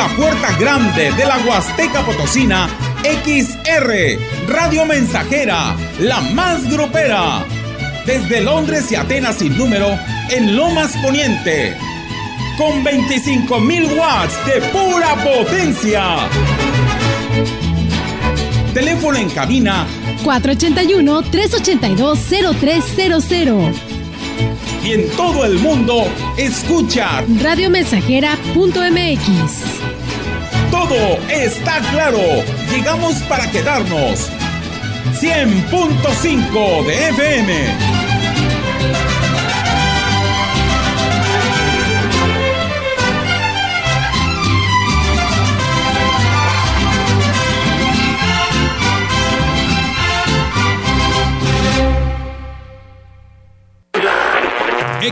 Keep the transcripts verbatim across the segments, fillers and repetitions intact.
la puerta grande de la Huasteca Potosina, X R, Radio Mensajera, la más grupera. Desde Londres y Atenas sin número, en Lomas Poniente. Con veinticinco mil watts de pura potencia. Teléfono en cabina cuatro ocho uno, tres ocho dos, cero tres cero cero. Y en todo el mundo, escucha radio mensajera punto m x. Todo está claro. Llegamos para quedarnos. cien punto cinco de F M.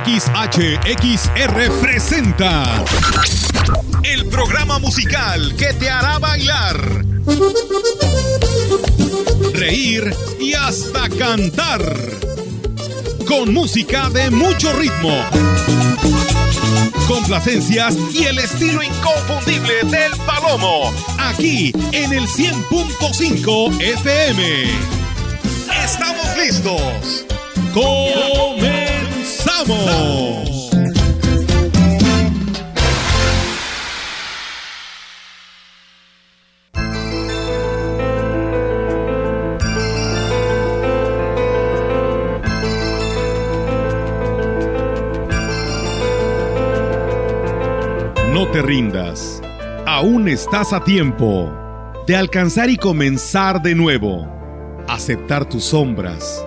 X H X R presenta el programa musical que te hará bailar, reír y hasta cantar, con música de mucho ritmo, complacencias y el estilo inconfundible del Palomo, aquí en el cien punto cinco F M. Estamos listos. ¡Comenzamos! No te rindas, aún estás a tiempo de alcanzar y comenzar de nuevo, aceptar tus sombras,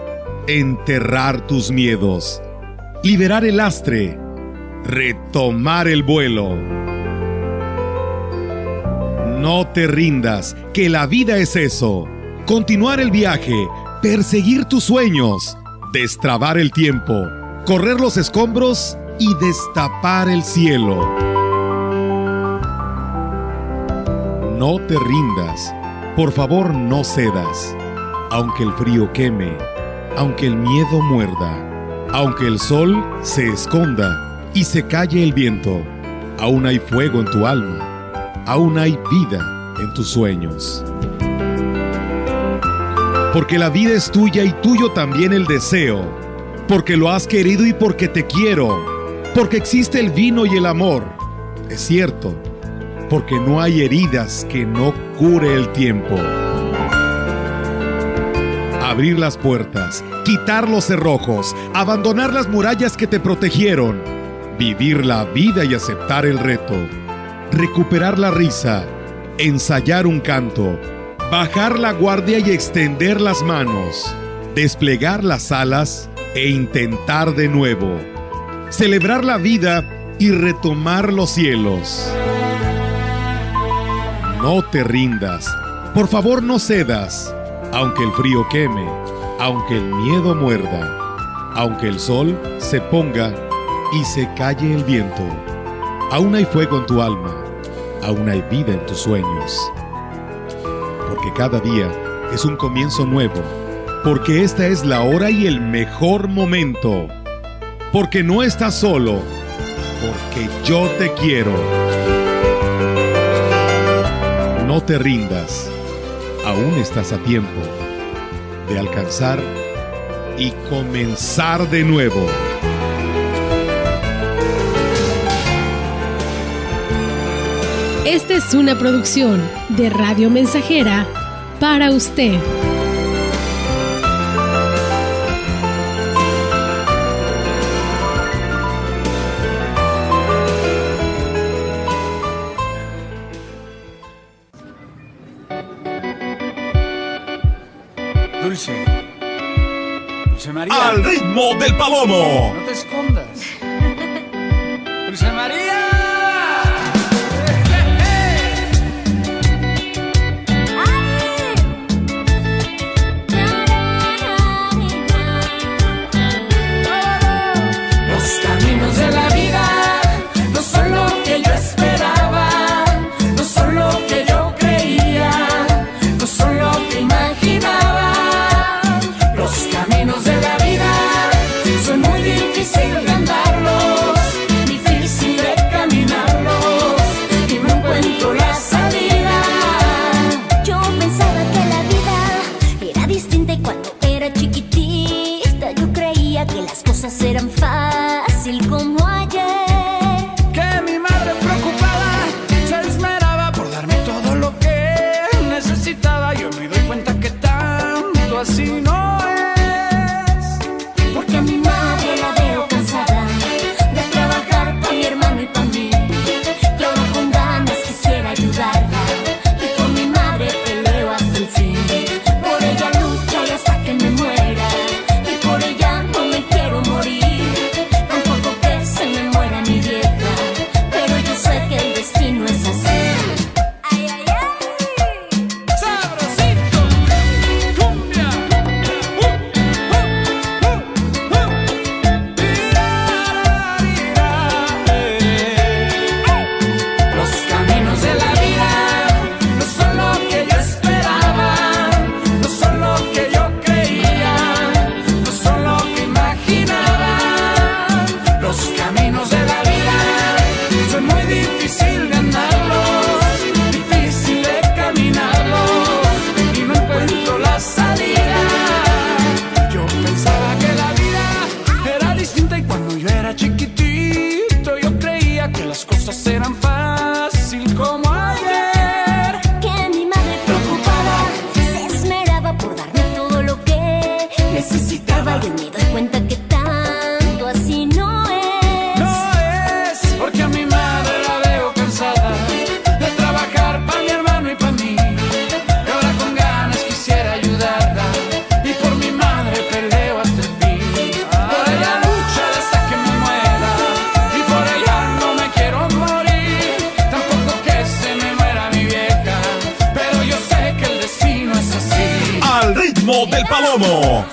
enterrar tus miedos, liberar el lastre, retomar el vuelo. No te rindas, que la vida es eso, continuar el viaje, perseguir tus sueños, destrabar el tiempo, correr los escombros y destapar el cielo. No te rindas, por favor no cedas, aunque el frío queme, aunque el miedo muerda, aunque el sol se esconda y se calle el viento, aún hay fuego en tu alma, aún hay vida en tus sueños. Porque la vida es tuya y tuyo también el deseo, porque lo has querido y porque te quiero, porque existe el vino y el amor, es cierto, porque no hay heridas que no cure el tiempo. Abrir las puertas, quitar los cerrojos, abandonar las murallas que te protegieron, vivir la vida y aceptar el reto, recuperar la risa, ensayar un canto, bajar la guardia y extender las manos, desplegar las alas e intentar de nuevo, celebrar la vida y retomar los cielos. No te rindas, por favor no cedas, aunque el frío queme, aunque el miedo muerda, aunque el sol se ponga y se calle el viento, aún hay fuego en tu alma, aún hay vida en tus sueños. Porque cada día es un comienzo nuevo, porque esta es la hora y el mejor momento, porque no estás solo, porque yo te quiero. No te rindas, aún estás a tiempo de alcanzar y comenzar de nuevo. Esta es una producción de Radio Mensajera para usted. Al ritmo del Palomo. No te escondas. Dulce María. Los caminos de la vida no son lo que yo esperaba, no son lo que yo creía, no son lo que imaginaba. Los caminos de la vida son muy difíciles. El Palomo.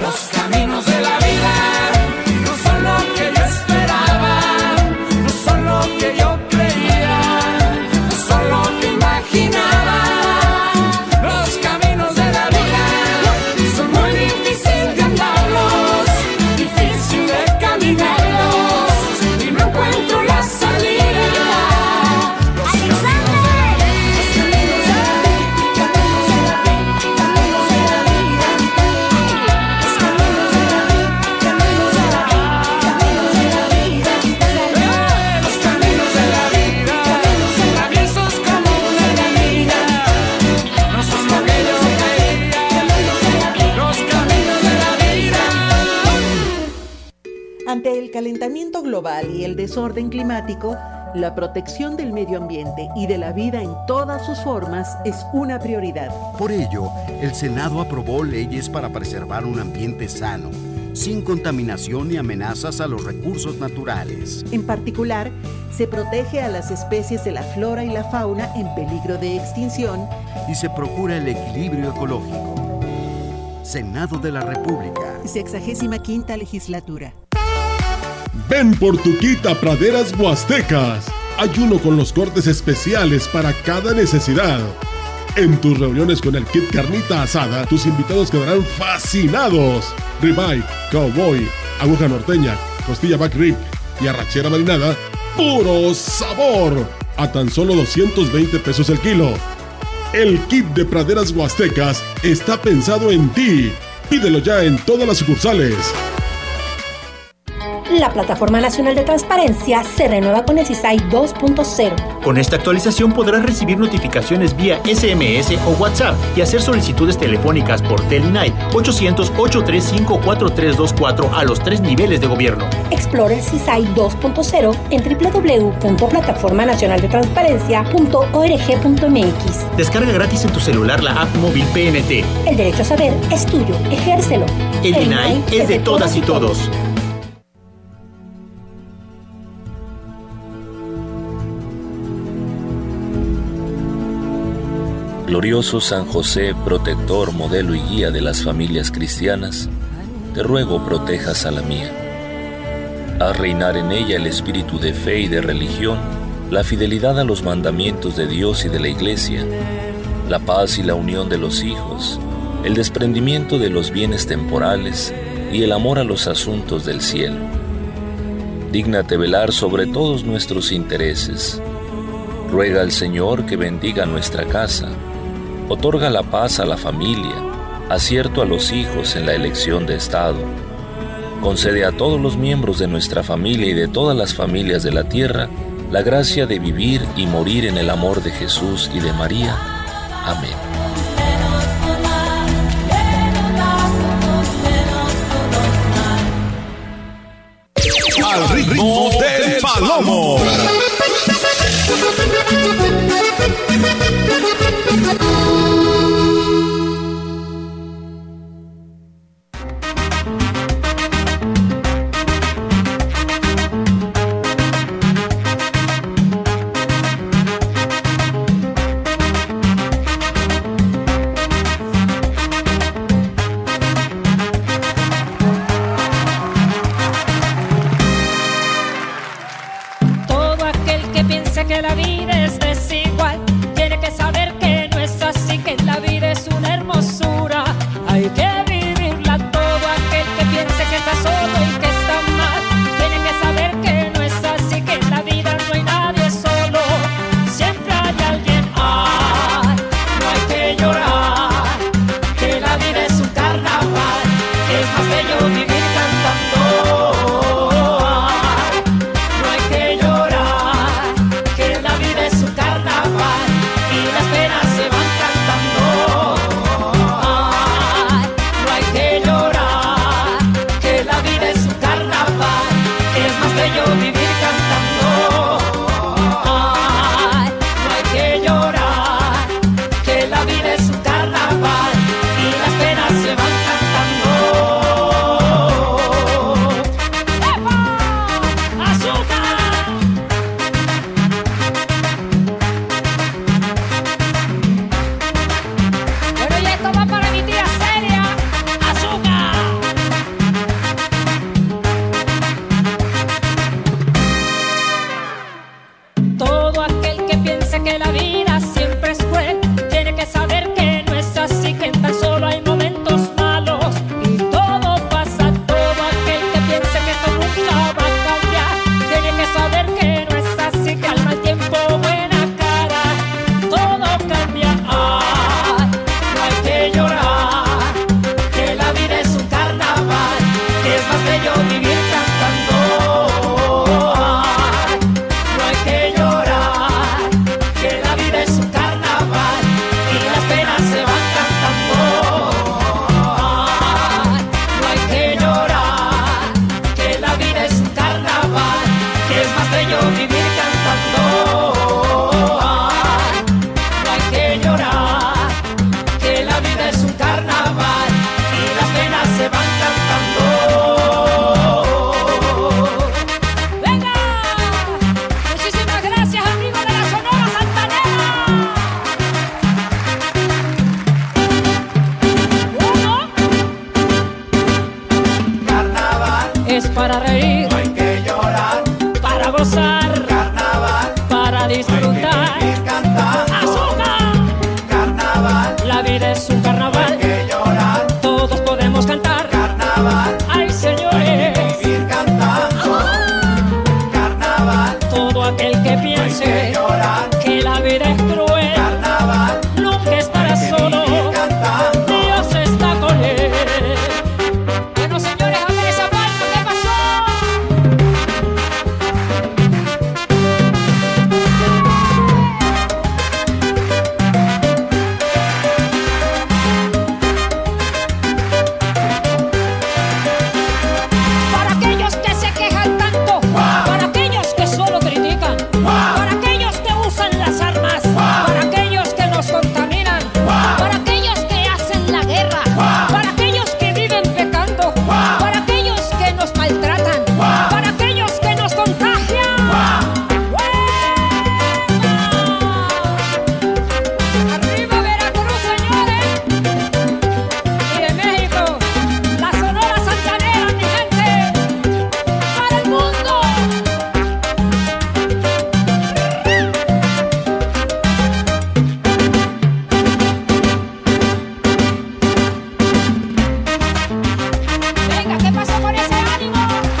Los caminos de la vida no son lo que yo esperaba, no son lo que yo creía, no son lo que imaginaba. Los caminos de la vida son muy difíciles de andarlos, difícil de caminarlos, y no encuentro la salida. Los caminos Ante el calentamiento global y el desorden climático, la protección del medio ambiente y de la vida en todas sus formas es una prioridad. Por ello, el Senado aprobó leyes para preservar un ambiente sano, sin contaminación y amenazas a los recursos naturales. En particular, se protege a las especies de la flora y la fauna en peligro de extinción y se procura el equilibrio ecológico. Senado de la República. sexagésima quinta Legislatura. Ven por tu kit a Praderas Huastecas. Hay uno con los cortes especiales para cada necesidad. En tus reuniones con el kit carnita asada, tus invitados quedarán fascinados. Ribeye, cowboy, aguja norteña, costilla back rib y arrachera marinada. ¡Puro sabor! A tan solo doscientos veinte pesos el kilo. El kit de Praderas Huastecas está pensado en ti. Pídelo ya en todas las sucursales. La Plataforma Nacional de Transparencia se renueva con el CISAI dos punto cero. Con esta actualización podrás recibir notificaciones vía ese eme ese o WhatsApp y hacer solicitudes telefónicas por TELINAI ocho cero cero, ocho tres cinco, cuatro tres dos cuatro a los tres niveles de gobierno. Explora el CISAI dos punto cero en doble u doble u doble u punto plataforma nacional de transparencia punto org punto eme equis. Descarga gratis en tu celular la app móvil P N T. El derecho a saber es tuyo, ejércelo. El INAI es de todas y todos. Glorioso San José, protector, modelo y guía de las familias cristianas, te ruego protejas a la mía. Haz reinar en ella el espíritu de fe y de religión, la fidelidad a los mandamientos de Dios y de la Iglesia, la paz y la unión de los hijos, el desprendimiento de los bienes temporales y el amor a los asuntos del cielo. Dígnate velar sobre todos nuestros intereses. Ruega al Señor que bendiga nuestra casa. Otorga la paz a la familia, acierto a los hijos en la elección de Estado. Concede a todos los miembros de nuestra familia y de todas las familias de la tierra la gracia de vivir y morir en el amor de Jesús y de María. Amén. Al ritmo del Palomo. Y las que la vida siempre es cruel. Tiene que saber que no es así, que tan solo hay momentos malos y todo pasa. Todo aquel que piense que esto nunca va a cambiar tiene que saber que no es así, que al mal tiempo buena cara, todo cambia. Ah, no hay que llorar, que la vida es un carnaval, que es más bello vivir cantando. Ah, no hay que llorar, que la vida es un carnaval y las penas se van cantando. Ah, no hay que llorar, que la vida es un carnaval, que es más bello vivir cantando. Ah, no hay que llorar, que la vida es un carnaval y las penas se van cantando. ¡Venga! Muchísimas gracias, amigos de la Sonora Santanera. Carnaval Es para reír, no hay que llorar, para gozar, carnaval, para disfrutar, vivir cantando. ¡Azúcar! Carnaval, la vida es un carnaval, que llorar, todos podemos cantar. carnaval, ¡Ay, señores! vivir cantando. Carnaval, Todo aquel que piense llorar, que la vida es cruel, carnaval, nunca estará solo. vivir cantando. Dios está con él. Bueno, señores, a ver esa palma, ¿qué pasó? Para aquellos que se quejan tanto, para aquellos que solo critican, para aquellos que usan las armas, para aquellos que nos contaminan, para aquellos que hacen la guerra, para aquellos que viven pecando, para aquellos que nos maltratan, para aquellos que nos contagian. ¡Hueva! ¡Arriba Veracruz, señores! Y de México, la Sonora Santanera, mi gente, para el mundo. Venga, ¿qué pasó con ese ánimo? Estamos, estamos,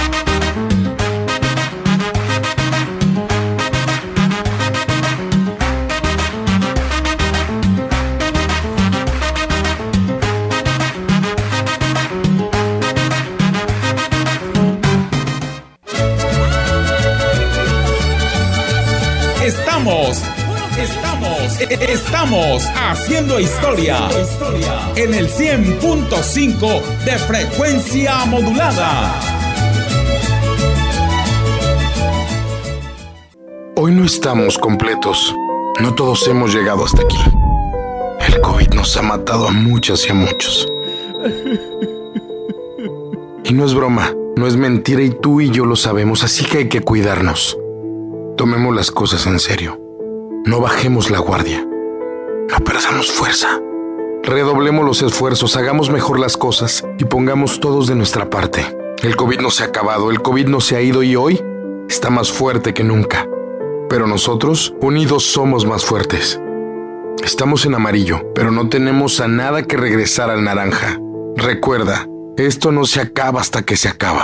estamos haciendo historia en el cien punto cinco de frecuencia modulada. Hoy no estamos completos. No todos hemos llegado hasta aquí. El COVID nos ha matado a muchas y a muchos. Y no es broma, no es mentira y tú y yo lo sabemos, así que hay que cuidarnos. Tomemos las cosas en serio. No bajemos la guardia. No perdamos fuerza. Redoblemos los esfuerzos, hagamos mejor las cosas y pongamos todos de nuestra parte. El COVID no se ha acabado, el COVID no se ha ido y hoy está más fuerte que nunca. Pero nosotros, unidos, somos más fuertes. Estamos en amarillo, pero no tenemos a nada que regresar al naranja. Recuerda, esto no se acaba hasta que se acaba.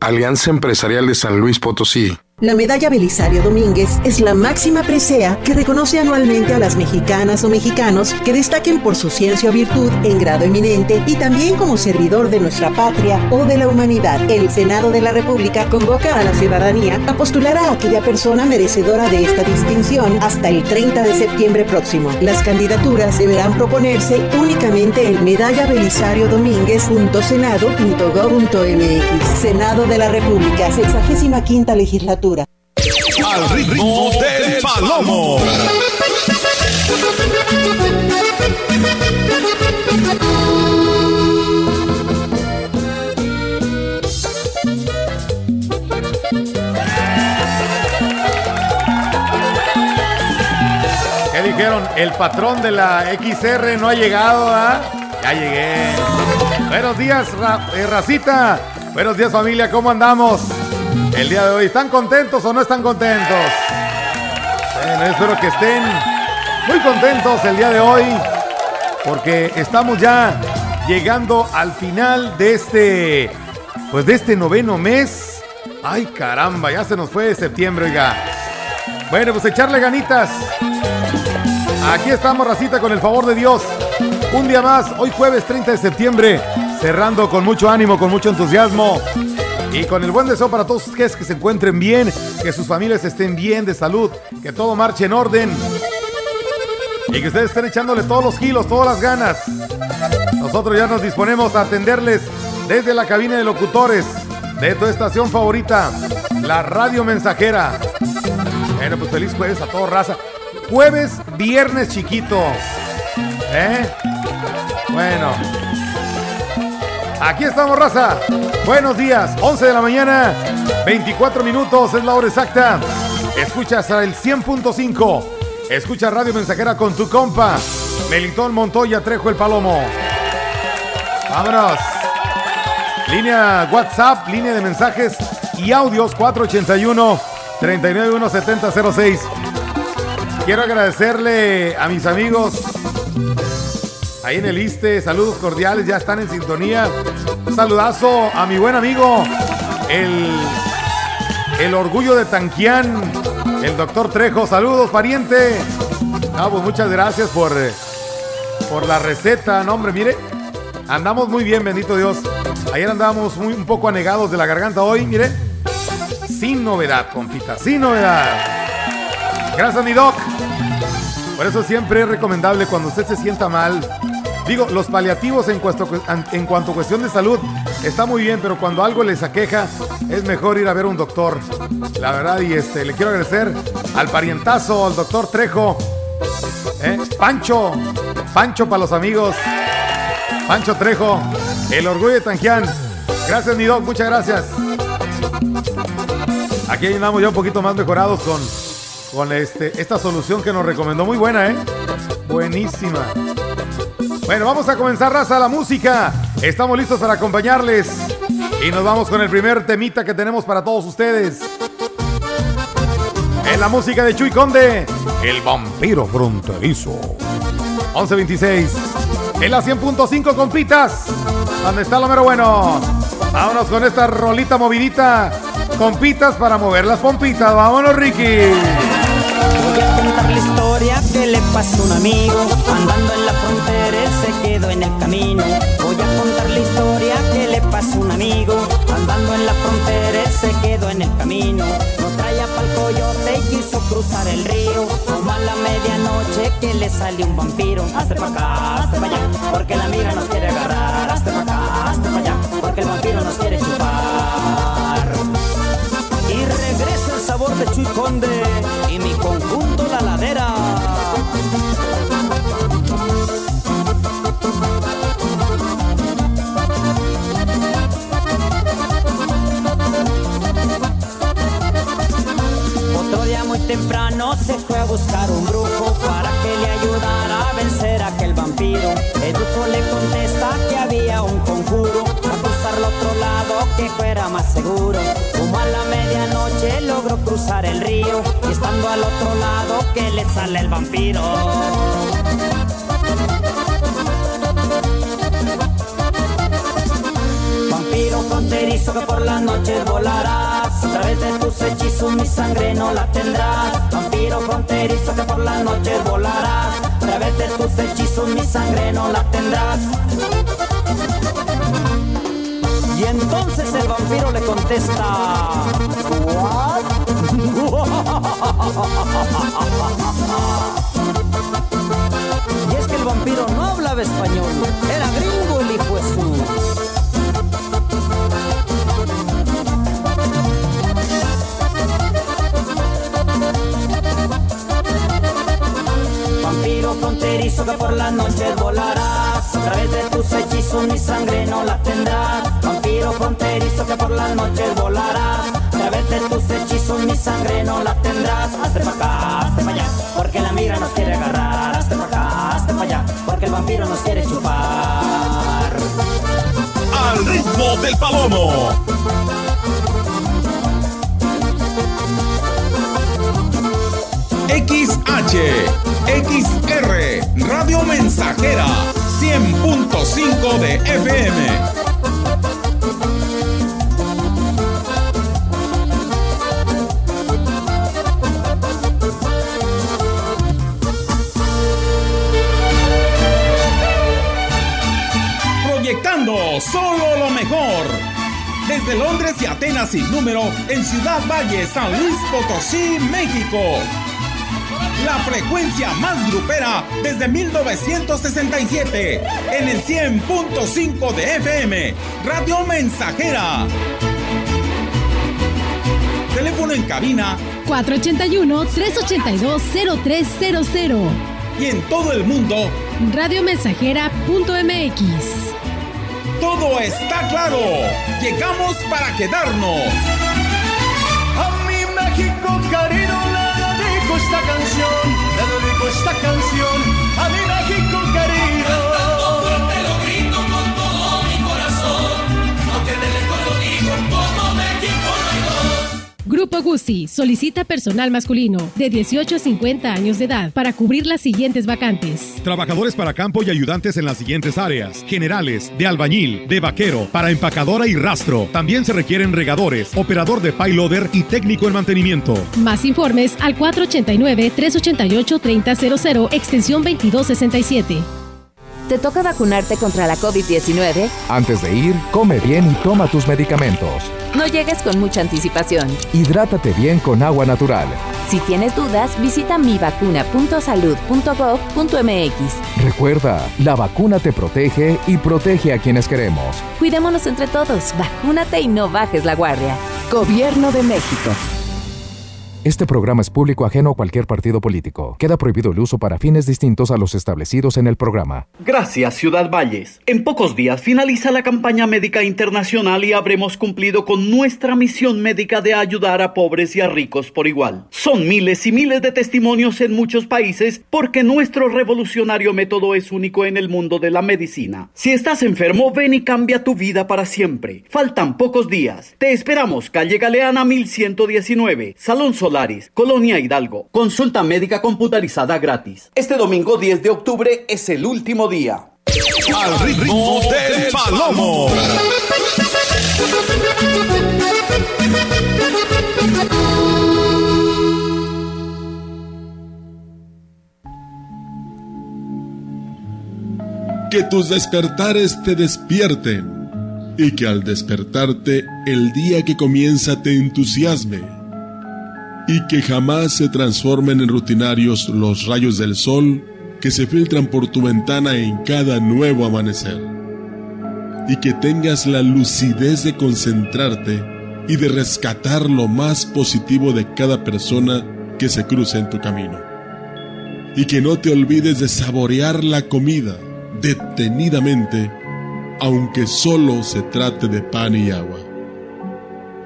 Alianza Empresarial de San Luis Potosí. La medalla Belisario Domínguez es la máxima presea que reconoce anualmente a las mexicanas o mexicanos que destaquen por su ciencia o virtud en grado eminente y también como servidor de nuestra patria o de la humanidad. El Senado de la República convoca a la ciudadanía a postular a aquella persona merecedora de esta distinción hasta el treinta de septiembre próximo. Las candidaturas deberán proponerse únicamente en medalla belisario domínguez punto senado punto gob punto mx. Senado de la República, sexagésima quinta legislatura. Al ritmo del Palomo. ¿Qué dijeron? El patrón de la equis erre no ha llegado, ¿ah? Ya llegué. Buenos días, ra- eh, racita. Buenos días, familia. ¿Cómo andamos el día de hoy? ¿Están contentos o no están contentos? Bueno, espero que estén muy contentos el día de hoy, porque estamos ya llegando al final de este, pues de este noveno mes. Ay, caramba, ya se nos fue de septiembre, oiga. Bueno, pues echarle ganitas. Aquí estamos, racita, con el favor de Dios. Un día más, hoy jueves treinta de septiembre, cerrando con mucho ánimo, con mucho entusiasmo y con el buen deseo para todos ustedes que se encuentren bien, que sus familias estén bien de salud, que todo marche en orden y que ustedes estén echándole todos los kilos, todas las ganas. Nosotros ya nos disponemos a atenderles desde la cabina de locutores de tu estación favorita, la Radio Mensajera. Bueno, pues feliz jueves a toda raza. Jueves, viernes chiquito. ¿Eh? Bueno, aquí estamos, raza. Buenos días, once de la mañana, veinticuatro minutos, es la hora exacta. Escuchas el cien punto cinco. Escucha Radio Mensajera con tu compa Melitón Montoya, Trejo, El Palomo. Vámonos. Línea WhatsApp, línea de mensajes y audios cuatro ochenta y uno, treinta y nueve, ciento setenta, cero seis. Quiero agradecerle a mis amigos ahí en el ISSSTE, saludos cordiales, ya están en sintonía. Un saludazo a mi buen amigo, el, el orgullo de Tanquián, el doctor Trejo. Saludos, pariente. Ah, pues muchas gracias por, por la receta. No, hombre, mire, andamos muy bien, bendito Dios. Ayer andábamos muy, un poco anegados de la garganta, hoy, mire, sin novedad, compita, sin novedad. Gracias, mi doc. Por eso siempre es recomendable cuando usted se sienta mal. Digo, los paliativos en cuanto, en cuanto a cuestión de salud está muy bien, pero cuando algo les aqueja es mejor ir a ver a un doctor. La verdad, y este, le quiero agradecer al parientazo, al doctor Trejo. ¿Eh? Pancho, Pancho para los amigos. Pancho Trejo, el orgullo de Tanquián. Gracias, mi doc, muchas gracias. Aquí andamos ya un poquito más mejorados con, con este, esta solución que nos recomendó. Muy buena, ¿eh? Buenísima. Bueno, vamos a comenzar, raza, la música. Estamos listos para acompañarles. Y nos vamos con el primer temita que tenemos para todos ustedes. En la música de Chuy Conde, El Vampiro Fronterizo. once veintiséis. En la cien punto cinco, compitas. Donde está lo mero bueno. Vámonos con esta rolita movidita. Compitas para mover las pompitas. Vámonos, Ricky. Voy a contar la historia que le pasó a un amigo. Andando en la frontera él se quedó en el camino. Voy a contar la historia que le pasó a un amigo. Andando en la frontera él se quedó en el camino. No traía pa'l coyote y quiso cruzar el río. Como a la medianoche que le salió un vampiro. Hazte pa' acá, hazte pa' allá, porque la migra nos quiere agarrar. Hazte pa' acá, hazte pa' allá, porque el vampiro nos quiere chupar. Y regresa el sabor de Chuy Conde y mi conjunto La Ladera. Otro día muy temprano se fue a buscar un brujo para que le ayudara a vencer a aquel vampiro. El brujo le contesta que había un conjuro para cruzar al otro lado que fuera más seguro. Como a la medianoche logró cruzar el río y estando al otro lado que le sale el vampiro. Vampiro fronterizo que por las noches volarás, a través de tus hechizos mi sangre no la tendrás. Vampiro fronterizo que por las noches volarás, a través de tus hechizos mi sangre no la tendrás. Y entonces el vampiro le contesta: ¿What? Y es que el vampiro no hablaba español, era gringo el hijo Jesús. Vampiro fronterizo que por las noches volarás, a través de tus hechizos mi sangre no la tendrás. Vampiro fronterizo que por las noches volarás, a través de tus hechizos mi sangre no la tendrás. Hazte pa' acá, hazte pa' allá, porque la migra nos quiere agarrar. Hazte pa' acá, hazte pa' allá, porque el vampiro nos quiere chupar. Al ritmo del Palomo. X H X R, Radio Mensajera, cien punto cinco de F M. Solo lo mejor. Desde Londres y Atenas sin número, en Ciudad Valle, San Luis Potosí, México. La frecuencia más grupera desde mil novecientos sesenta y siete, en el cien punto cinco de F M, Radio Mensajera. Teléfono en cabina cuatro ocho uno, tres ocho dos, cero tres cero cero. Y en todo el mundo, radio mensajera punto m x. Todo está claro. Llegamos para quedarnos. A mi México querido le dedico esta canción. Le dedico esta canción. A mi México querido. Cantando fuerte lo grito con todo mi corazón. Aunque del recuerdo digo como México no hay dos. Grupo Gusi solicita personal masculino de dieciocho a cincuenta años de edad para cubrir las siguientes vacantes. Trabajadores para campo y ayudantes en las siguientes áreas. Generales, de albañil, de vaquero, para empacadora y rastro. También se requieren regadores, operador de payloader y técnico en mantenimiento. Más informes al cuatro ocho nueve, tres ocho ocho, tres cero cero cero, extensión veintidós sesenta y siete. ¿Te toca vacunarte contra la COVID diecinueve? Antes de ir, come bien y toma tus medicamentos. No llegues con mucha anticipación. Hidrátate bien con agua natural. Si tienes dudas, visita mi vacuna punto salud punto gov punto m x. Recuerda, la vacuna te protege y protege a quienes queremos. Cuidémonos entre todos, vacúnate y no bajes la guardia. Gobierno de México. Este programa es público ajeno a cualquier partido político. Queda prohibido el uso para fines distintos a los establecidos en el programa. Gracias, Ciudad Valles. En pocos días finaliza la campaña médica internacional y habremos cumplido con nuestra misión médica de ayudar a pobres y a ricos por igual. Son miles y miles de testimonios en muchos países porque nuestro revolucionario método es único en el mundo de la medicina. Si estás enfermo, ven y cambia tu vida para siempre. Faltan pocos días. Te esperamos, calle Galeana mil ciento diecinueve, Salón Solar, Colonia Hidalgo. Consulta médica computarizada gratis. Este domingo diez de octubre es el último día. Al ritmo del Palomo. Que tus despertares te despierten y que al despertarte el día que comienza te entusiasme. Y que jamás se transformen en rutinarios los rayos del sol que se filtran por tu ventana en cada nuevo amanecer. Y que tengas la lucidez de concentrarte y de rescatar lo más positivo de cada persona que se cruce en tu camino. Y que no te olvides de saborear la comida detenidamente, aunque solo se trate de pan y agua.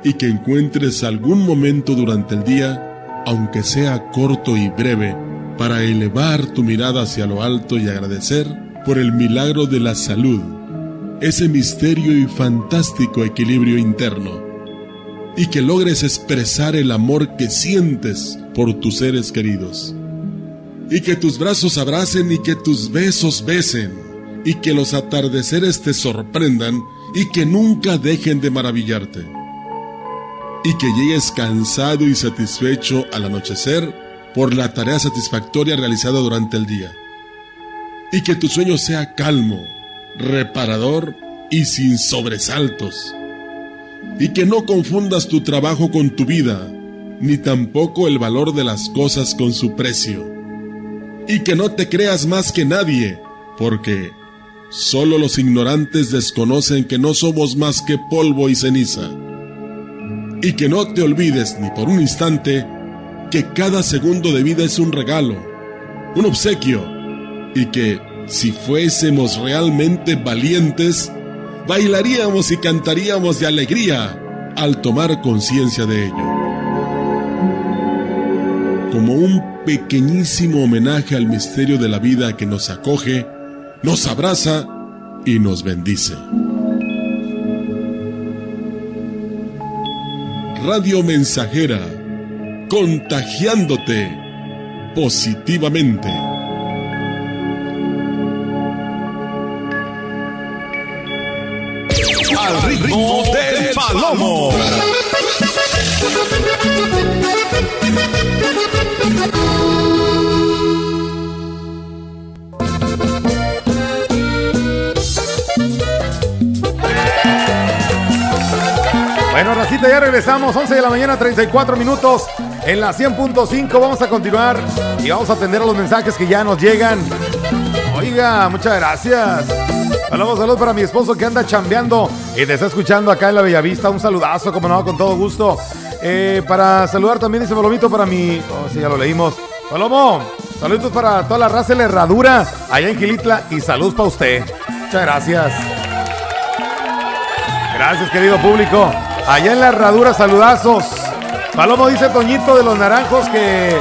Y que encuentres algún momento durante el día, aunque sea corto y breve, para elevar tu mirada hacia lo alto y agradecer por el milagro de la salud, ese misterio y fantástico equilibrio interno, y que logres expresar el amor que sientes por tus seres queridos, y que tus brazos abracen y que tus besos besen, y que los atardeceres te sorprendan y que nunca dejen de maravillarte. Y que llegues cansado y satisfecho al anochecer por la tarea satisfactoria realizada durante el día. Y que tu sueño sea calmo, reparador y sin sobresaltos. Y que no confundas tu trabajo con tu vida, ni tampoco el valor de las cosas con su precio. Y que no te creas más que nadie, porque solo los ignorantes desconocen que no somos más que polvo y ceniza. Y que no te olvides ni por un instante que cada segundo de vida es un regalo, un obsequio, y que si fuésemos realmente valientes, bailaríamos y cantaríamos de alegría al tomar conciencia de ello. Como un pequeñísimo homenaje al misterio de la vida que nos acoge, nos abraza y nos bendice. Radio Mensajera, contagiándote positivamente. Palomo. Bueno, racita, ya regresamos, once de la mañana, treinta y cuatro minutos, en la cien punto cinco, vamos a continuar y vamos a atender a los mensajes que ya nos llegan. Oiga, muchas gracias. Saludos, saludos para mi esposo que anda chambeando y te está escuchando acá en la Bellavista, un saludazo, como no, con todo gusto. Eh, para saludar también, dice Palomito, para mi... Oh, sí, ya lo leímos. Palomo, saludos para toda la raza de la herradura allá en Xilitla y salud para usted. Muchas gracias. Gracias, querido público. Allá en la herradura, saludazos. Palomo dice Toñito de Los Naranjos que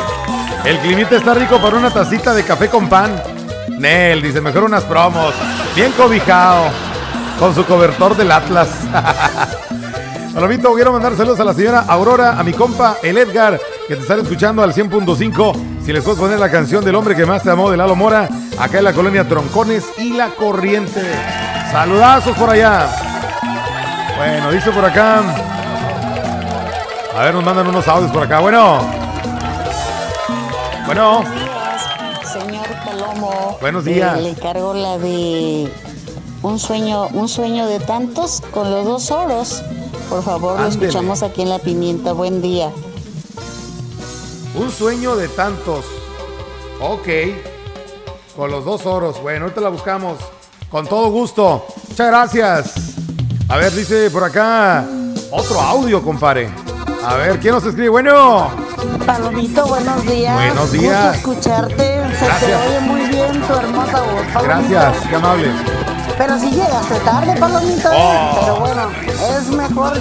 el climita está rico para una tacita de café con pan. Nel dice, mejor unas promos. Bien cobijado, con su cobertor del Atlas. Palomito, quiero mandar saludos a la señora Aurora, a mi compa, el Edgar, que te están escuchando al cien punto cinco. Si les puedes poner la canción del hombre que más te amó, de Lalo Mora, acá en la colonia Troncones y La Corriente. Saludazos por allá. Bueno, dice por acá. A ver, nos mandan unos audios por acá. Bueno. Bueno. Buenos días, señor Palomo. Buenos días. Eh, le encargo la de un sueño, un sueño de tantos con los dos oros. Por favor, Ándele. Lo escuchamos aquí en La Pimienta. Buen día. Un sueño de tantos. Ok. Con los dos oros. Bueno, ahorita la buscamos. Con todo gusto. Muchas gracias. A ver, dice por acá otro audio, compadre. A ver, ¿quién nos escribe? Bueno. Palomito, buenos días. Buenos días. Gusto escucharte. Gracias. Se te oye muy bien tu hermosa voz, Palomito. Gracias, qué amable. Pero si llegaste tarde, Palomito. Oh. Pero bueno, es mejor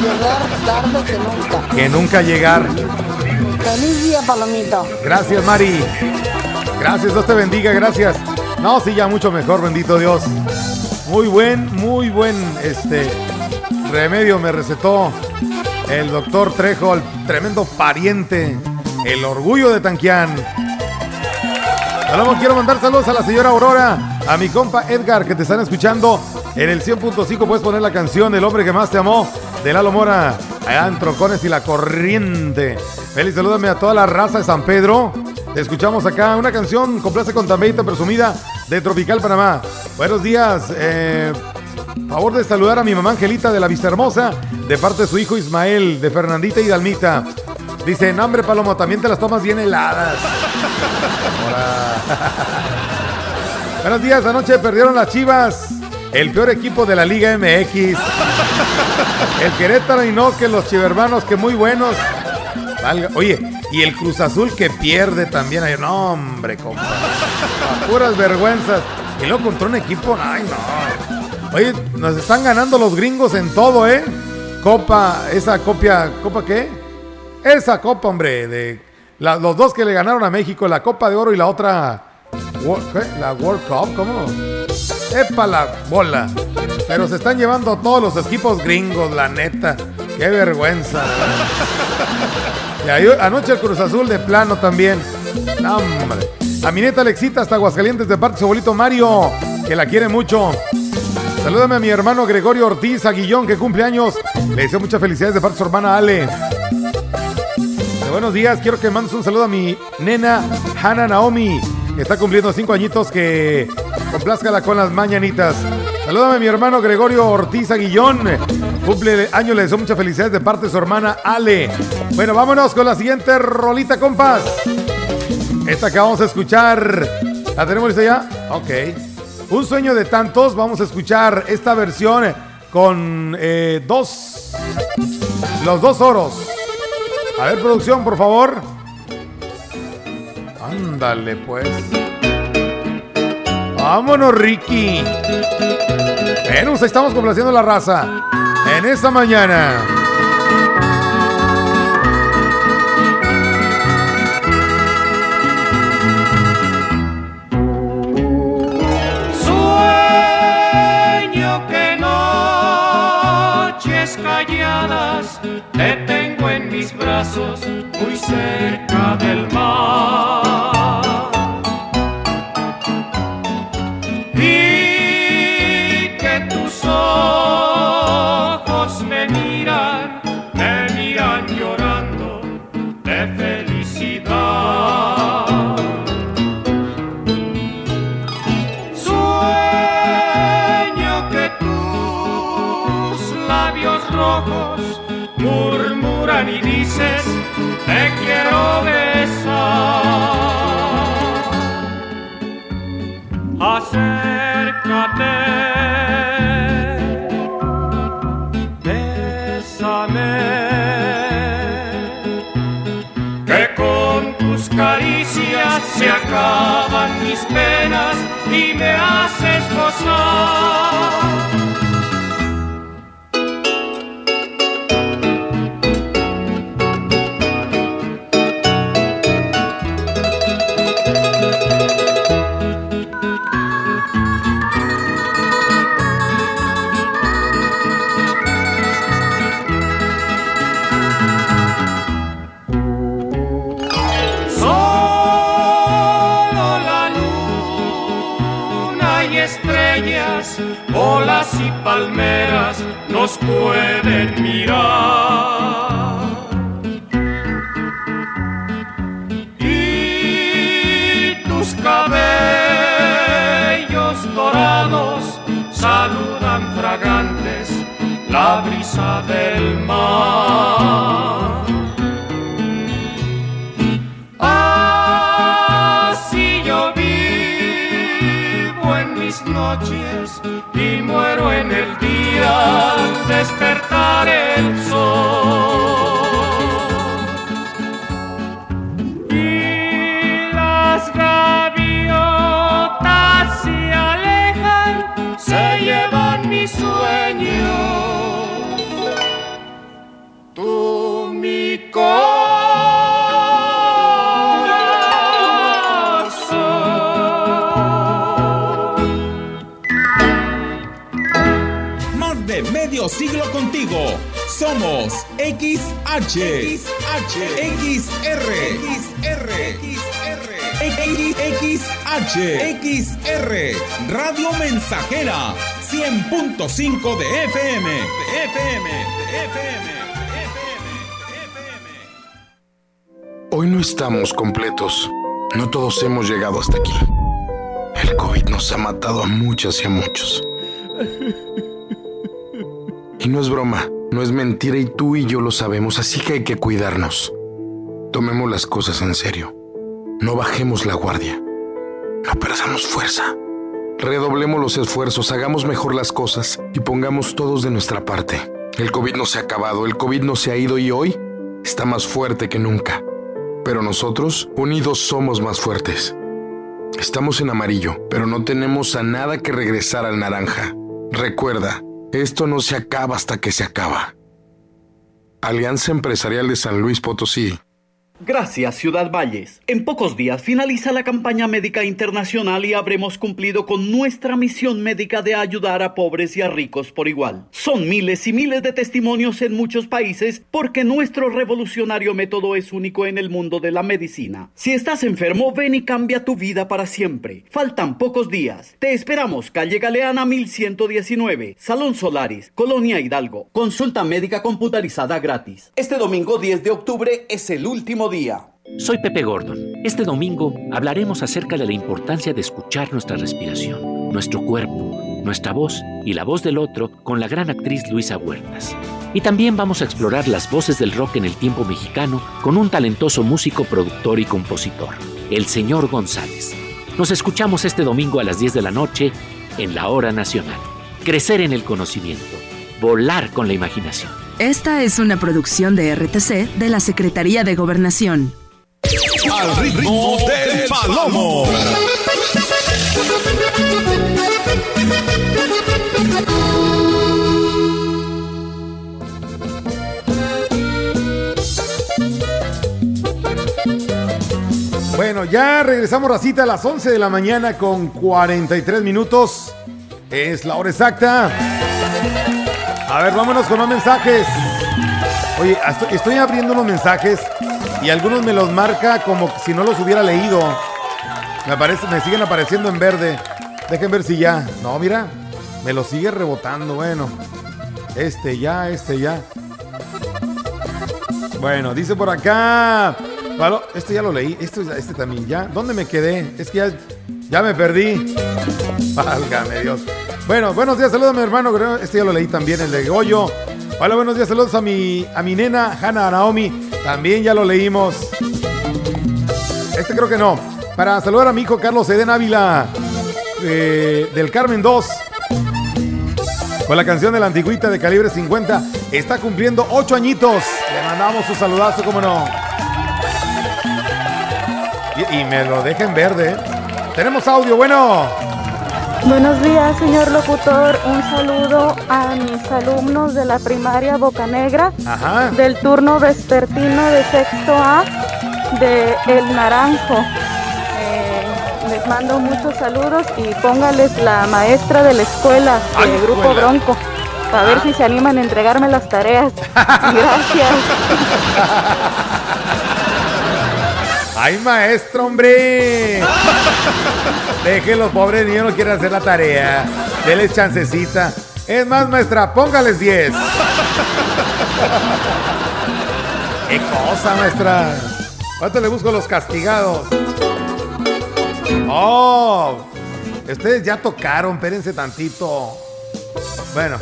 llegar tarde que nunca. Que nunca llegar. Feliz día, Palomito. Gracias, Mari. Gracias, Dios te bendiga, gracias. No, sí, ya mucho mejor, bendito Dios. Muy buen, muy buen este remedio me recetó el doctor Trejo, el tremendo pariente, el orgullo de Tanquián. Saludos, quiero mandar saludos a la señora Aurora, a mi compa Edgar, que te están escuchando en el cien punto cinco. Puedes poner la canción El hombre que más te amó, de Lalo Mora, allá en Troncones y La Corriente. Feliz, salúdame a toda la raza de San Pedro. Te escuchamos acá una canción, complace con Tambeita Presumida, de Tropical Panamá. Buenos días, eh, favor de saludar a mi mamá Angelita de la Vista Hermosa, de parte de su hijo Ismael, de Fernandita y Dalmita. Dice, no hombre Palomo, también te las tomas bien heladas. Buenos días, anoche perdieron las Chivas, el peor equipo de la Liga M X. El Querétaro, y no, que los chivermanos, que muy buenos. Valga, oye. Y el Cruz Azul que pierde también. No, hombre, compa. Puras vergüenzas. Y luego contra un equipo. Ay, no. Oye, nos están ganando los gringos en todo, ¿eh? Copa, esa copia. ¿Copa qué? Esa copa, hombre. De la, los dos que le ganaron a México. La Copa de Oro y la otra. ¿Qué? La World Cup, ¿cómo? Epa la bola. Pero se están llevando todos los equipos gringos, la neta. Qué vergüenza. Y ahí, anoche el Cruz Azul de plano también. No, hombre. A mi neta Alexita hasta Aguascalientes, de parte de su abuelito Mario, que la quiere mucho. Salúdame a mi hermano Gregorio Ortiz Aguillón, que cumple años. Le deseo muchas felicidades de parte de su hermana Ale. De buenos días, quiero que mandes un saludo a mi nena Hannah Naomi, que está cumpliendo cinco añitos, que complázcala con las mañanitas. Salúdame a mi hermano Gregorio Ortiz Aguillón, cumple años, le deseo muchas felicidades de parte de su hermana Ale. Bueno, vámonos con la siguiente rolita, compas. Esta que vamos a escuchar, ¿la tenemos lista ya? Ok. Un sueño de tantos, vamos a escuchar esta versión con eh, dos, los dos oros. A ver, producción, por favor. Ándale, pues. Vámonos, Ricky. Bueno, estamos complaciendo la raza en esta mañana. Sueño que noches calladas te tengo en mis brazos, muy cerca del mar. Y que tus ojos me miran de felicidad. Sueño que tus labios rojos murmuran y dices, te quiero besar. Acércate. Caricias, se acaban mis penas y me haces gozar. Olas y palmeras nos pueden mirar. Y tus cabellos dorados saludan fragantes la brisa del mar. Así yo vivo en mis noches y muero en el día al despertar el sol. Y las gaviotas se alejan, se llevan mis sueños. Tú, mi corazón. Siglo contigo, somos X H X R X R X X X H X R Radio Mensajera cien punto cinco de F M de F M de F M. Hoy no estamos completos. No todos hemos llegado hasta aquí. El COVID nos ha matado a muchas y a muchos. Y no es broma, no es mentira y tú y yo lo sabemos, así que hay que cuidarnos. Tomemos las cosas en serio. No bajemos la guardia. No perdamos fuerza. Redoblemos los esfuerzos, hagamos mejor las cosas y pongamos todos de nuestra parte. El COVID no se ha acabado, el COVID no se ha ido y hoy está más fuerte que nunca. Pero nosotros, unidos, somos más fuertes. Estamos en amarillo, pero no tenemos a nada que regresar al naranja. Recuerda, esto no se acaba hasta que se acaba. Alianza Empresarial de San Luis Potosí. Gracias, Ciudad Valles. En pocos días finaliza la campaña médica internacional y habremos cumplido con nuestra misión médica de ayudar a pobres y a ricos por igual. Son miles y miles de testimonios en muchos países porque nuestro revolucionario método es único en el mundo de la medicina. Si estás enfermo, ven y cambia tu vida para siempre. Faltan pocos días. Te esperamos, calle Galeana mil ciento diecinueve, Salón Solaris, Colonia Hidalgo. Consulta médica computarizada gratis. Este domingo diez de octubre es el último día. Soy Pepe Gordon. Este domingo hablaremos acerca de la importancia de escuchar nuestra respiración, nuestro cuerpo, nuestra voz y la voz del otro con la gran actriz Luisa Huertas. Y también vamos a explorar las voces del rock en el tiempo mexicano con un talentoso músico, productor y compositor, el señor González. Nos escuchamos este domingo a las diez de la noche en la Hora Nacional. Crecer en el conocimiento, volar con la imaginación. Esta es una producción de R T C de la Secretaría de Gobernación. Al ritmo del Palomo. Bueno, ya regresamos, racita, a las once de la mañana con cuarenta y tres minutos. Es la hora exacta. A ver, vámonos con los mensajes. Oye, estoy abriendo unos mensajes y algunos me los marca como si no los hubiera leído. Me, aparece, me siguen apareciendo en verde. Dejen ver si ya. No, mira, me los sigue rebotando. Bueno, este ya, este ya. Bueno, dice por acá. Palo, esto ya lo leí, esto, este también ya. ¿Dónde me quedé? Es que ya, ya me perdí. Válgame Dios. Bueno, buenos días, saludos a mi hermano. Este ya lo leí también, el de Goyo. Hola, buenos días, saludos a mi, a mi nena, Hannah Naomi. También ya lo leímos. Este creo que no. Para saludar a mi hijo Carlos Eden Ávila, eh, del Carmen dos. Con la canción de la antigüita de Calibre cincuenta. Está cumpliendo ocho añitos. Le mandamos un saludazo, como no. Y, y me lo dejen verde. Tenemos audio, bueno. Buenos días, señor locutor. Un saludo a mis alumnos de la primaria Bocanegra. Ajá. Del turno vespertino de sexto A de El Naranjo. Les mando muchos saludos y póngales la maestra de la escuela, Ay, de Grupo escuela. Bronco, para ah. ver si se animan a entregarme las tareas. Gracias. ¡Ay, maestro, hombre! Deje, los pobres niños no quieren hacer la tarea. Denles chancecita. Es más, maestra, póngales diez. ¡Qué cosa, maestra! ¿Cuánto le busco a Los Castigados? Oh, ustedes ya tocaron, espérense tantito. Bueno,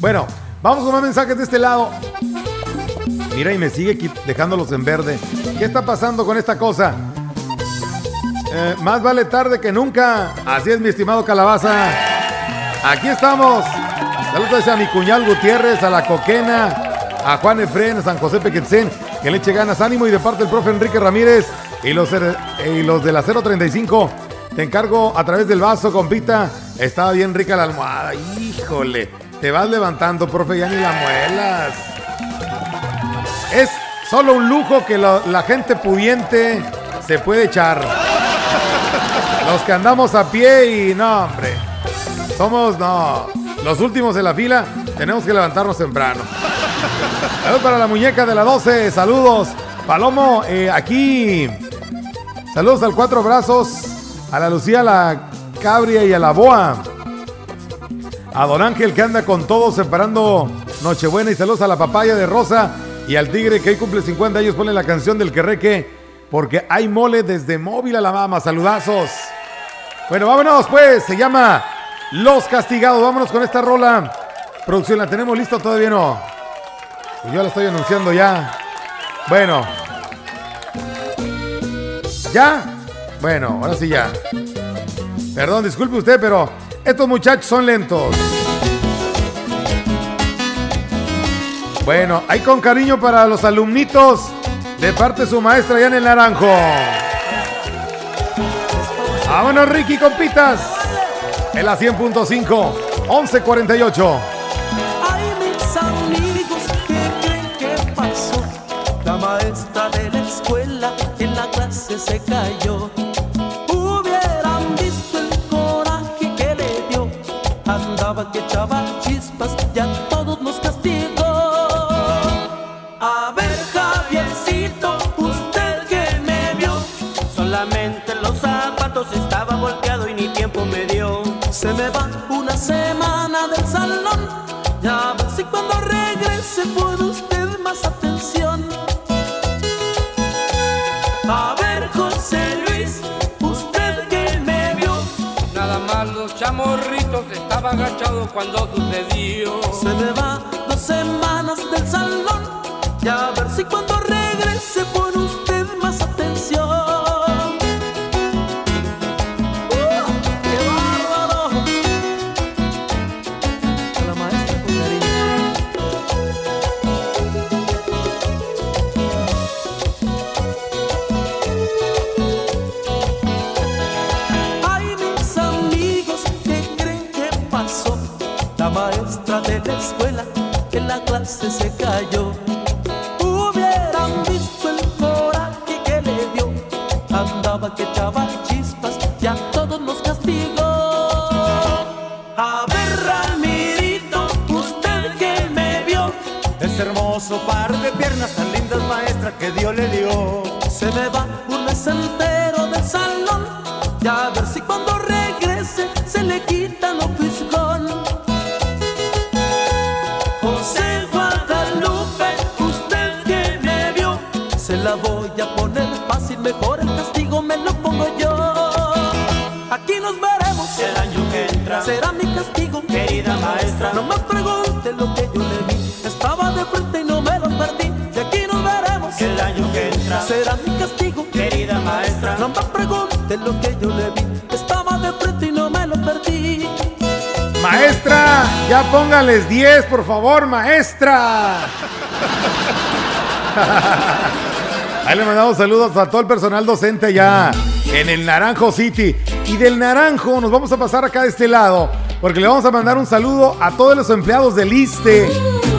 bueno, vamos con más mensajes de este lado. Mira, y me sigue dejándolos en verde. ¿Qué está pasando con esta cosa? Eh, más vale tarde que nunca. Así es, mi estimado Calabaza. Aquí estamos. Saludos a mi cuñal Gutiérrez, a la Coquena, a Juan Efrén, a San José Pequetzén, que le eche ganas, ánimo, y de parte del profe Enrique Ramírez y los, y los de la cero treinta y cinco. Te encargo a través del vaso, compita. Estaba bien rica la almohada. Híjole, te vas levantando, profe, ya ni la muelas. Es solo un lujo que la, la gente pudiente se puede echar. Los que andamos a pie y no, hombre, somos no, los últimos en la fila, tenemos que levantarnos temprano. Saludos para la muñeca de la doce, saludos. Palomo, eh, aquí. Saludos al Cuatro Brazos, a la Lucía, a la Cabria y a la Boa. A Don Ángel, que anda con todos separando Nochebuena. Y saludos a la papaya de Rosa y al tigre, que hoy cumple cincuenta años. Ponle la canción del Querreque, porque hay mole desde móvil a la mama. Saludazos. Bueno, vámonos pues, se llama Los Castigados. Vámonos con esta rola. Producción, ¿la tenemos lista todavía no? Yo la estoy anunciando ya. Bueno. ¿Ya? Bueno, ahora sí ya. Perdón, disculpe usted, pero estos muchachos son lentos. Bueno, ahí con cariño para los alumnitos de parte de su maestra allá en El Naranjo. Vámonos, Ricky, compitas. En la cien punto cinco, once cuarenta y ocho. La maestra de la escuela en la clase se cayó. Hubieran visto el coraje que le dio. Andaba que echaba chispas y a todos nos castigó. A ver, Javiercito, usted que me vio. Solamente los zapatos estaba volteado y ni tiempo me dio. Se me va una semana del salón. Ya ver si cuando regrese puede usted más atención. A ver, José Luis, usted que me vio. Nada más los chamorritos estaban agachados cuando sucedió. Se me va dos semanas del salón. Y a ver si cuando regrese pone usted más atención. ¡Uh! ¡Qué bárbaro! A la maestra con cariño. Maestra de la escuela que en la clase se cayó. Hubieran visto el coraje que le dio. Andaba que echaba chispas y a todos nos castigó. A ver, Ramirito, usted que me vio. Ese hermoso par de piernas tan lindas, maestra, que Dios le dio. Se me va un mes entero del salón. Y a ver si cuando regrese se le quita lo fisgón. José Se la voy a poner fácil, mejor el castigo me lo pongo yo. Aquí nos veremos el año que entra, será mi castigo, querida maestra. No me pregunte lo que yo le vi, estaba de frente y no me lo perdí. Y aquí nos veremos el año que entra, será mi castigo, querida maestra. No me pregunte lo que yo le vi, estaba de frente y no me lo perdí. Maestra, ya póngales diez, por favor, maestra. Ahí le mandamos saludos a todo el personal docente ya en el Naranjo City. Y del Naranjo nos vamos a pasar acá de este lado, porque le vamos a mandar un saludo a todos los empleados del ISSSTE.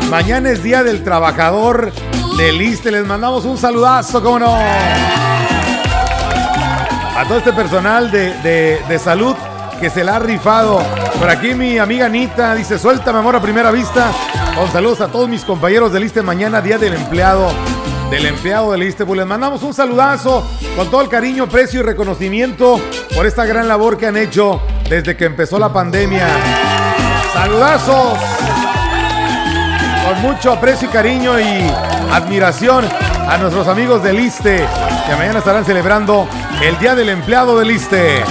Mañana es Día del Trabajador del ISSSTE. Les mandamos un saludazo, ¿cómo no? A todo este personal de, de, de salud que se la ha rifado. Por aquí mi amiga Anita dice, suéltame amor a primera vista. Con saludos a todos mis compañeros del ISSSTE, mañana día del empleado, del empleado del ISSSTE. Pues les mandamos un saludazo con todo el cariño, precio y reconocimiento por esta gran labor que han hecho desde que empezó la pandemia. Saludazos con mucho aprecio y cariño y admiración a nuestros amigos del ISSSTE, que mañana estarán celebrando el Día del Empleado del ISSSTE.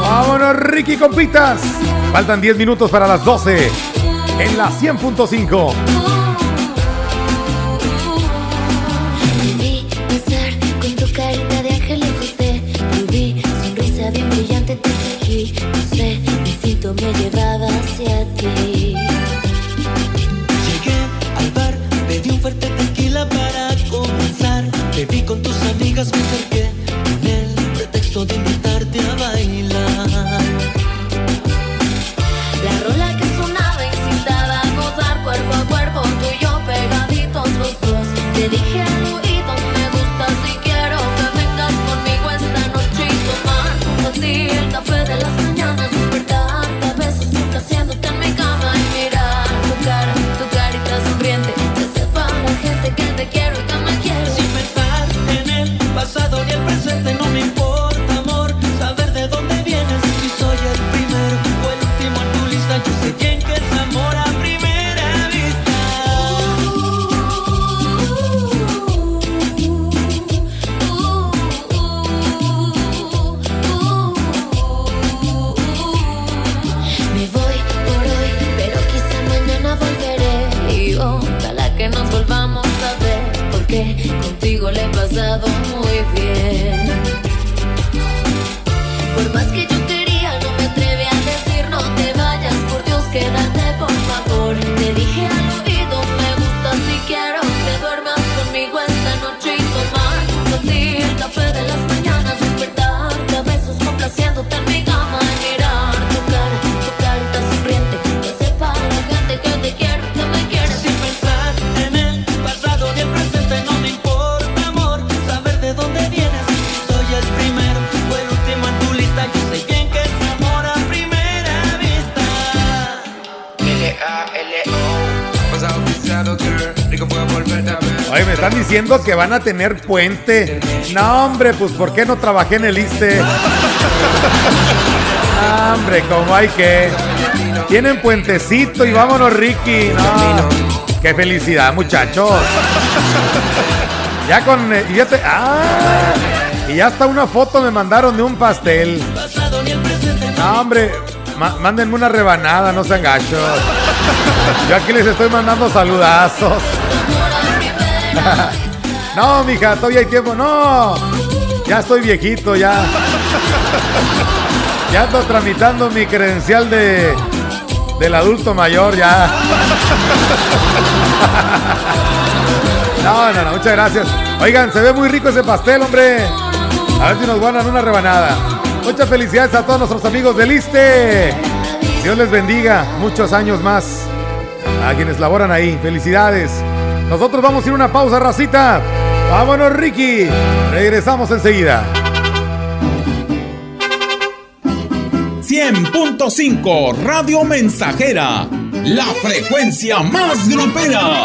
Vámonos, Ricky Compitas. Faltan diez minutos para las doce en la cien punto cinco. Te vi pasar con tu carita de ángel en usted. Te vi sonrisa bien brillante, te seguí. No sé, mi instinto me llevaba hacia ti. Llegué al bar, pedí un fuerte tequila para comenzar. Te vi con tus amigas, me acerqué con el pretexto de invitarte a bailar. La rola que cuerpo a cuerpo, tú y yo pegaditos los dos. Te dije al oído, me gustas y quiero que vengas conmigo esta noche y tomar junto a ti el café de las mañanas. Despertarte a besos, nunca haciéndote en mi cama y mirar tu cara, tu carita sonriente. Que sepa la gente que te quiero y que me quiero. Sin pensar en el pasado ni el presente, no me importa, amor, saber de dónde vienes. Si soy el primero o el último en tu lista, yo sé quién que es amor a primero. Que nos volvamos a ver, porque contigo le he pasado muy bien. Por más que yo quería, no me atreví a decir no te vayas, por Dios quédate por favor. Te dije al oído, me gusta si quiero que duermas conmigo esta noche y tomar junto a ti el café de las mañanas. Despertarte a besos complaciéndote en mi cama y mirar tu cara, tu carita sonriente. Que sepa la gente que te quiero, que me quieres. Sin pensar en el pasado y el presente, no me importa, amor, saber de dónde vienes. Soy el primero o el último en tu lista, yo sé bien que es amor a primera vista. L A L O, pasado pisado, girl, rico puedo volverte a ver. Oye, me están diciendo que van a tener puente. No, hombre, pues ¿por qué no trabajé en el ISSSTE? Ah, hombre, como hay que... Tienen puentecito y vámonos, Ricky. No. ¡Qué felicidad, muchachos! Ya con... Y ya, te, ah, y ya hasta una foto me mandaron de un pastel. No, hombre, ma, mándenme una rebanada, no sean gachos. Yo aquí les estoy mandando saludazos. No, mija, todavía hay tiempo. No, ya estoy viejito, ya. Ya ando tramitando mi credencial de del adulto mayor, ya. No, no, no, muchas gracias. Oigan, se ve muy rico ese pastel, hombre. A ver si nos guardan una rebanada. Muchas felicidades a todos nuestros amigos del ISSSTE. Dios les bendiga muchos años más a quienes laboran ahí. Felicidades. Nosotros vamos a ir a una pausa, racita. Vámonos, Ricky. Regresamos enseguida. cien punto cinco Radio Mensajera, la frecuencia más grupera.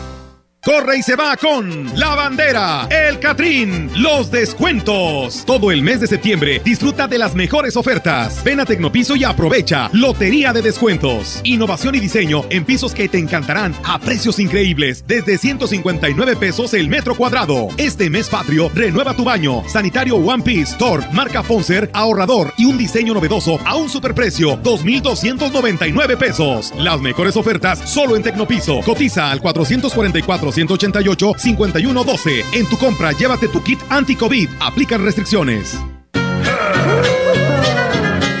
Corre y se va con La Bandera, El Catrín, los descuentos. Todo el mes de septiembre disfruta de las mejores ofertas. Ven a Tecnopiso y aprovecha lotería de descuentos. Innovación y diseño en pisos que te encantarán a precios increíbles. Desde ciento cincuenta y nueve pesos el metro cuadrado. Este mes patrio, renueva tu baño. Sanitario One Piece, Thor, marca Fonser, ahorrador y un diseño novedoso a un superprecio, dos mil doscientos noventa y nueve pesos. Las mejores ofertas solo en Tecnopiso. Cotiza al cuatrocientos cuarenta y cuatro, ciento ochenta y ocho, cincuenta y uno doce. En tu compra, llévate tu kit anti-COVID. Aplican restricciones.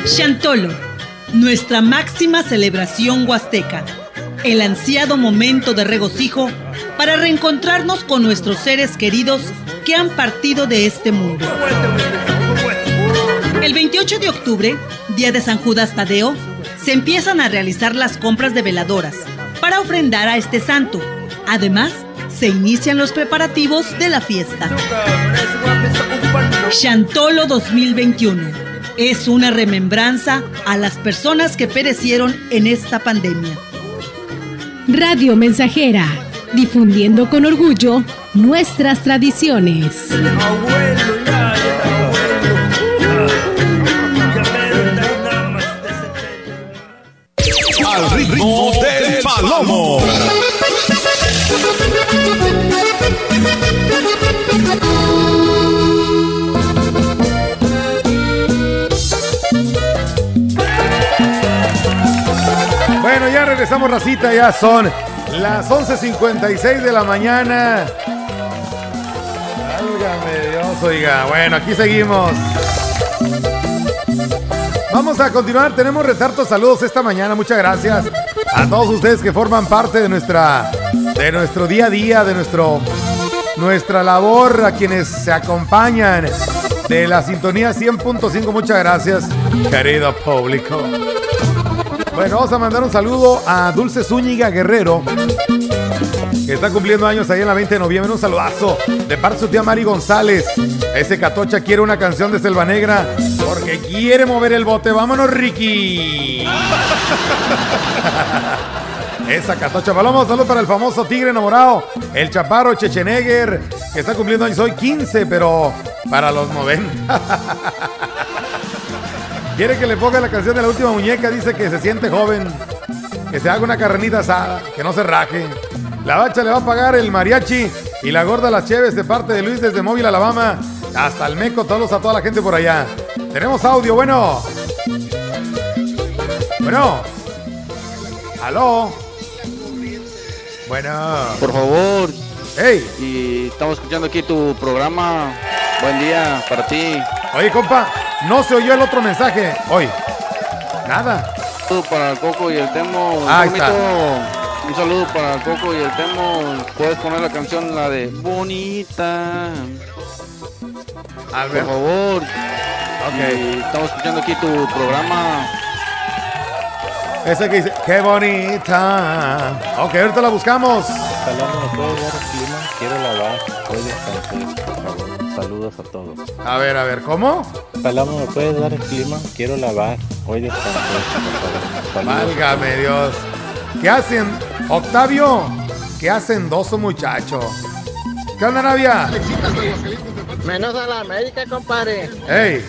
Xantolo, nuestra máxima celebración huasteca. El ansiado momento de regocijo para reencontrarnos con nuestros seres queridos que han partido de este mundo. El veintiocho de octubre, día de San Judas Tadeo, se empiezan a realizar las compras de veladoras para ofrendar a este santo. Además, se inician los preparativos de la fiesta. Xantolo dos mil veintiuno es una remembranza a las personas que perecieron en esta pandemia. Radio Mensajera, difundiendo con orgullo nuestras tradiciones. Al ritmo del Palomo. Bueno, ya regresamos, racita, ya son las once cincuenta y seis de la mañana. Válgame Dios, oiga. Bueno, aquí seguimos. Vamos a continuar, tenemos retartos saludos esta mañana, muchas gracias a todos ustedes que forman parte de nuestra, de nuestro día a día, de nuestro, nuestra labor, a quienes se acompañan de la sintonía cien punto cinco. Muchas gracias, querido público. Bueno, vamos a mandar un saludo a Dulce Zúñiga Guerrero, que está cumpliendo años ahí en la veinte de noviembre. Un saludazo de parte de su tía Mari González. Ese Catocha quiere una canción de Selva Negra porque quiere mover el bote. ¡Vámonos, Ricky! Esa Catocha. Paloma, saludos para el famoso tigre enamorado, el chaparro Chechenegger, que está cumpliendo años hoy, quince, pero para los noventa. Quiere que le ponga la canción de La Última Muñeca, dice que se siente joven, que se haga una carnita asada, que no se raje. La bacha le va a pagar el mariachi y la gorda las cheves de parte de Luis desde Mobile, Alabama, hasta el Meco, todos a toda la gente por allá. Tenemos audio, bueno. Bueno. Aló. Bueno. Por favor. Hey. Y estamos escuchando aquí tu programa. Buen día para ti. Oye, compa, no se oyó el otro mensaje hoy. Nada. Para el Coco y el Temo. Ah, ahí está. Un saludo para el Coco y el Temo. Puedes poner la canción, la de Bonita. Albert. Por favor. Okay. Y estamos escuchando aquí tu programa. Esa que dice, qué bonita. Ok, ahorita la buscamos. Paloma, ¿me puedo ver el clima? Quiero lavar, puedes descansar, por favor. Saludos a todos. A ver, a ver, ¿cómo? Paloma, ¿me puedes dar el clima? Quiero lavar, hoy descansar, por favor. Válgame Dios. ¿Qué hacen, Octavio? ¿Qué hacen dos muchachos? ¿Qué onda, Navia? Menos a la América, compadre. Ey.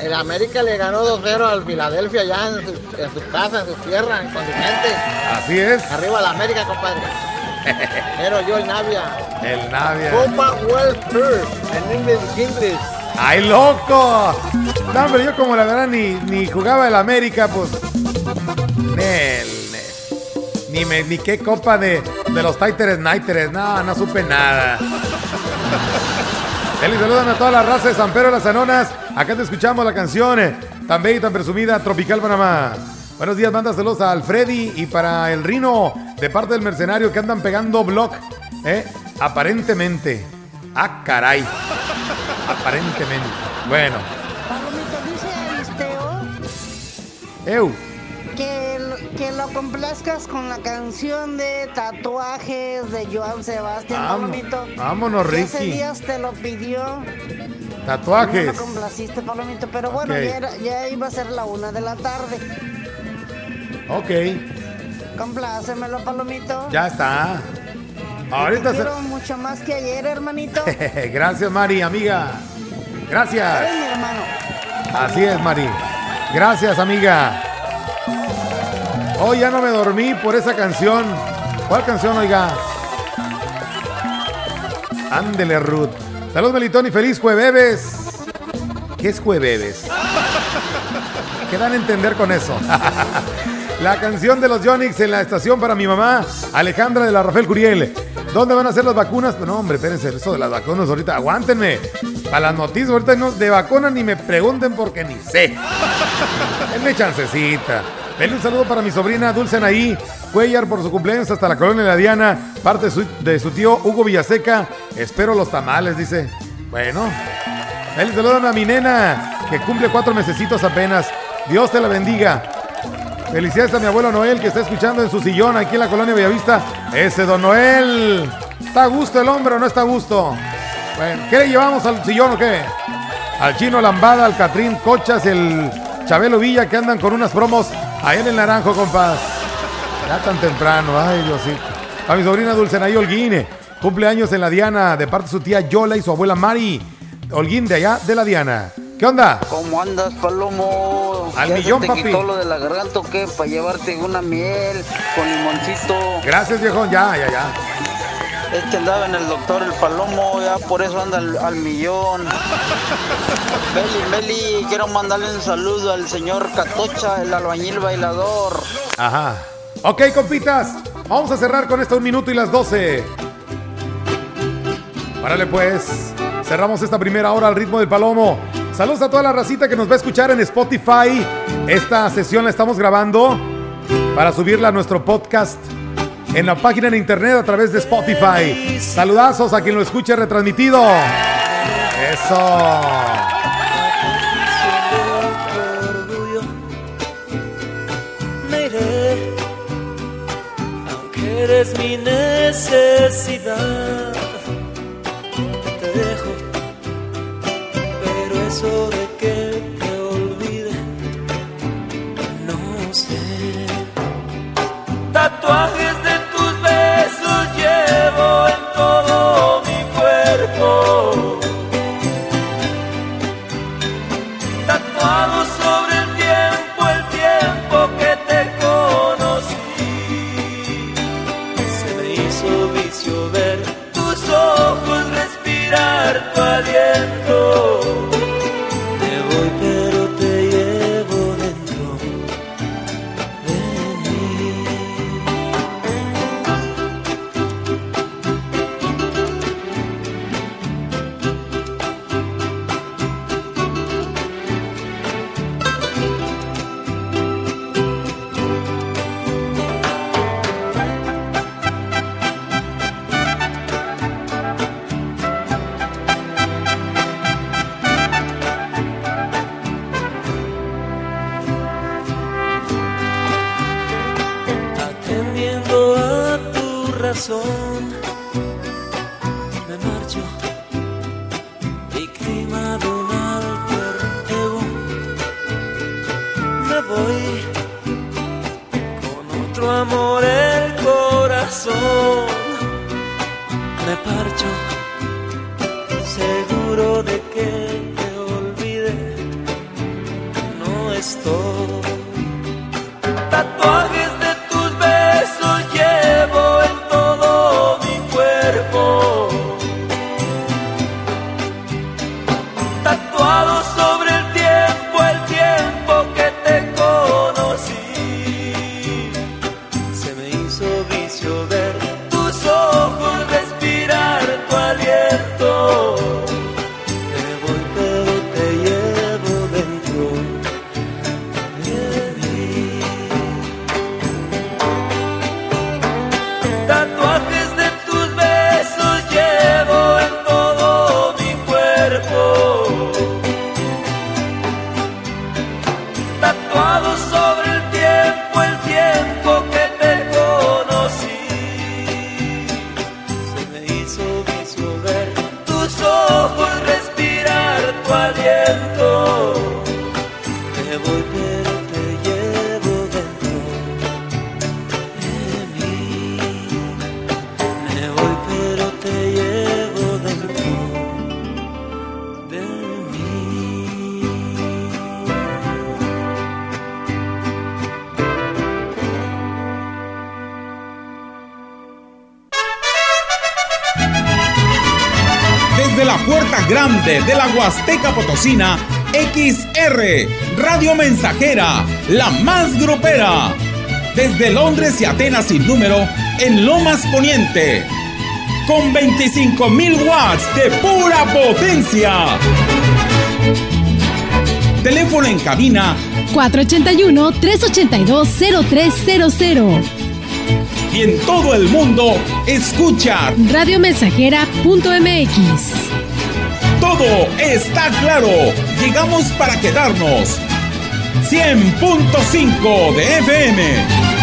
El América le ganó dos cero al Filadelfia allá en su, en su casa, en su tierra, en continente. Así es. Arriba la América, compadre. Pero yo el Navia. El Navia. Copa World Tour en inglés, inglés. ¡Ay, loco! No, pero yo como la verdad ni, ni jugaba el América, pues. Nel, nel. Ni me, ni qué copa de, de los Titans Nighters. No, no supe nada. Feliz saludan a toda la raza de San Pedro de las Anonas. Acá te escuchamos la canción tan bella y tan presumida, Tropical Panamá. Buenos días, mándaselos al Freddy y para el Rino, de parte del mercenario, que andan pegando block, ¿eh? Aparentemente. Ah, caray. Aparentemente. Bueno. Palomito, dice, este, oh, Eu. Que, que lo complazcas con la canción de Tatuajes de Joan Sebastián. Vámonos, Palomito. Vámonos, Ricky. Ese Díaz te lo pidió. Tatuajes. No lo complaciste, Palomito, pero okay. Bueno, ya, era, ya iba a ser la una de la tarde. Ok. Complácemelo, Palomito. Ya está. Ahorita te quiero se... mucho más que ayer, hermanito. Gracias, Mari, amiga. Gracias. Eres mi hermano. Así es, Mari. Gracias, amiga. Hoy oh, ya no me dormí por esa canción. ¿Cuál canción, oiga? Ándele, Ruth. Saludos, Melitón, y feliz jueves. ¿Qué es jueves? ¿Qué dan a entender con eso? La canción de los Yonix en la estación para mi mamá, Alejandra de la Rafael Curiel. ¿Dónde van a hacer las vacunas? No, hombre, espérense, eso de las vacunas ahorita, aguántenme. Para las noticias ahorita no, de vacunas ni me pregunten porque ni sé. Denme chancecita. Denle un saludo para mi sobrina Dulce Anaí Cuellar por su cumpleaños hasta la colonia de la Diana. Parte de su, de su tío Hugo Villaseca. Espero los tamales, dice. Bueno. Denle saludo a mi nena que cumple cuatro mesecitos apenas. Dios te la bendiga. Felicidades a mi abuelo Noel que está escuchando en su sillón aquí en la colonia Bellavista. Ese don Noel. ¿Está a gusto el hombre o no está a gusto? Bueno, ¿qué le llevamos al sillón o qué? Al Chino Lambada, al Catrín Cochas, el Chabelo Villa que andan con unas promos allá en El Naranjo, compás. Ya tan temprano, ay Diosito. A mi sobrina Dulcenaí Holguín, cumpleaños en la Diana, de parte de su tía Yola y su abuela Mari Holguín de allá de la Diana. ¿Qué onda? ¿Cómo andas, Palomo? Al millón, papi. ¿Ya se te quitó lo de la garganta o qué? Para llevarte una miel con limoncito. Gracias, viejón. Ya, ya, ya. Es que andaba en el doctor el Palomo, ya por eso anda al, al millón. Meli, Meli, quiero mandarle un saludo al señor Catocha, el albañil bailador. Ajá. Ok, compitas. Vamos a cerrar con esto un minuto y las doce. Párale, pues. Cerramos esta primera hora al ritmo del Palomo. Saludos a toda la racita que nos va a escuchar en Spotify. Esta sesión la estamos grabando para subirla a nuestro podcast en la página de internet a través de Spotify. Saludazos a quien lo escuche retransmitido. Eso. Me iré, aunque eres mi necesidad. Te dejo. Eso de que te olvide, no sé. Tatuajes de tus besos llevo en todo mi cuerpo, tatuados sobre el tiempo, el tiempo que te conocí. Se me hizo vicio ver tus ojos, respirar tu aliento. Me marcho, víctima de un alter ego. Me voy con otro amor, el corazón me parcho, seguro de que te olvide, no estoy. Tatuajes de tus besos llevo en me voy pero te llevo dentro. desde la puerta grande de la Huasteca Potosina, X R, Radio Mensajera, la más grupera. Desde Londres y Atenas sin número, en Lomas Poniente. Con veinticinco mil watts de pura potencia. Teléfono en cabina cuatro ocho uno, tres ocho dos, cero tres cero cero. Y en todo el mundo, escucha radio mensajera punto m x. Todo está claro. Llegamos para quedarnos. cien punto cinco de F M.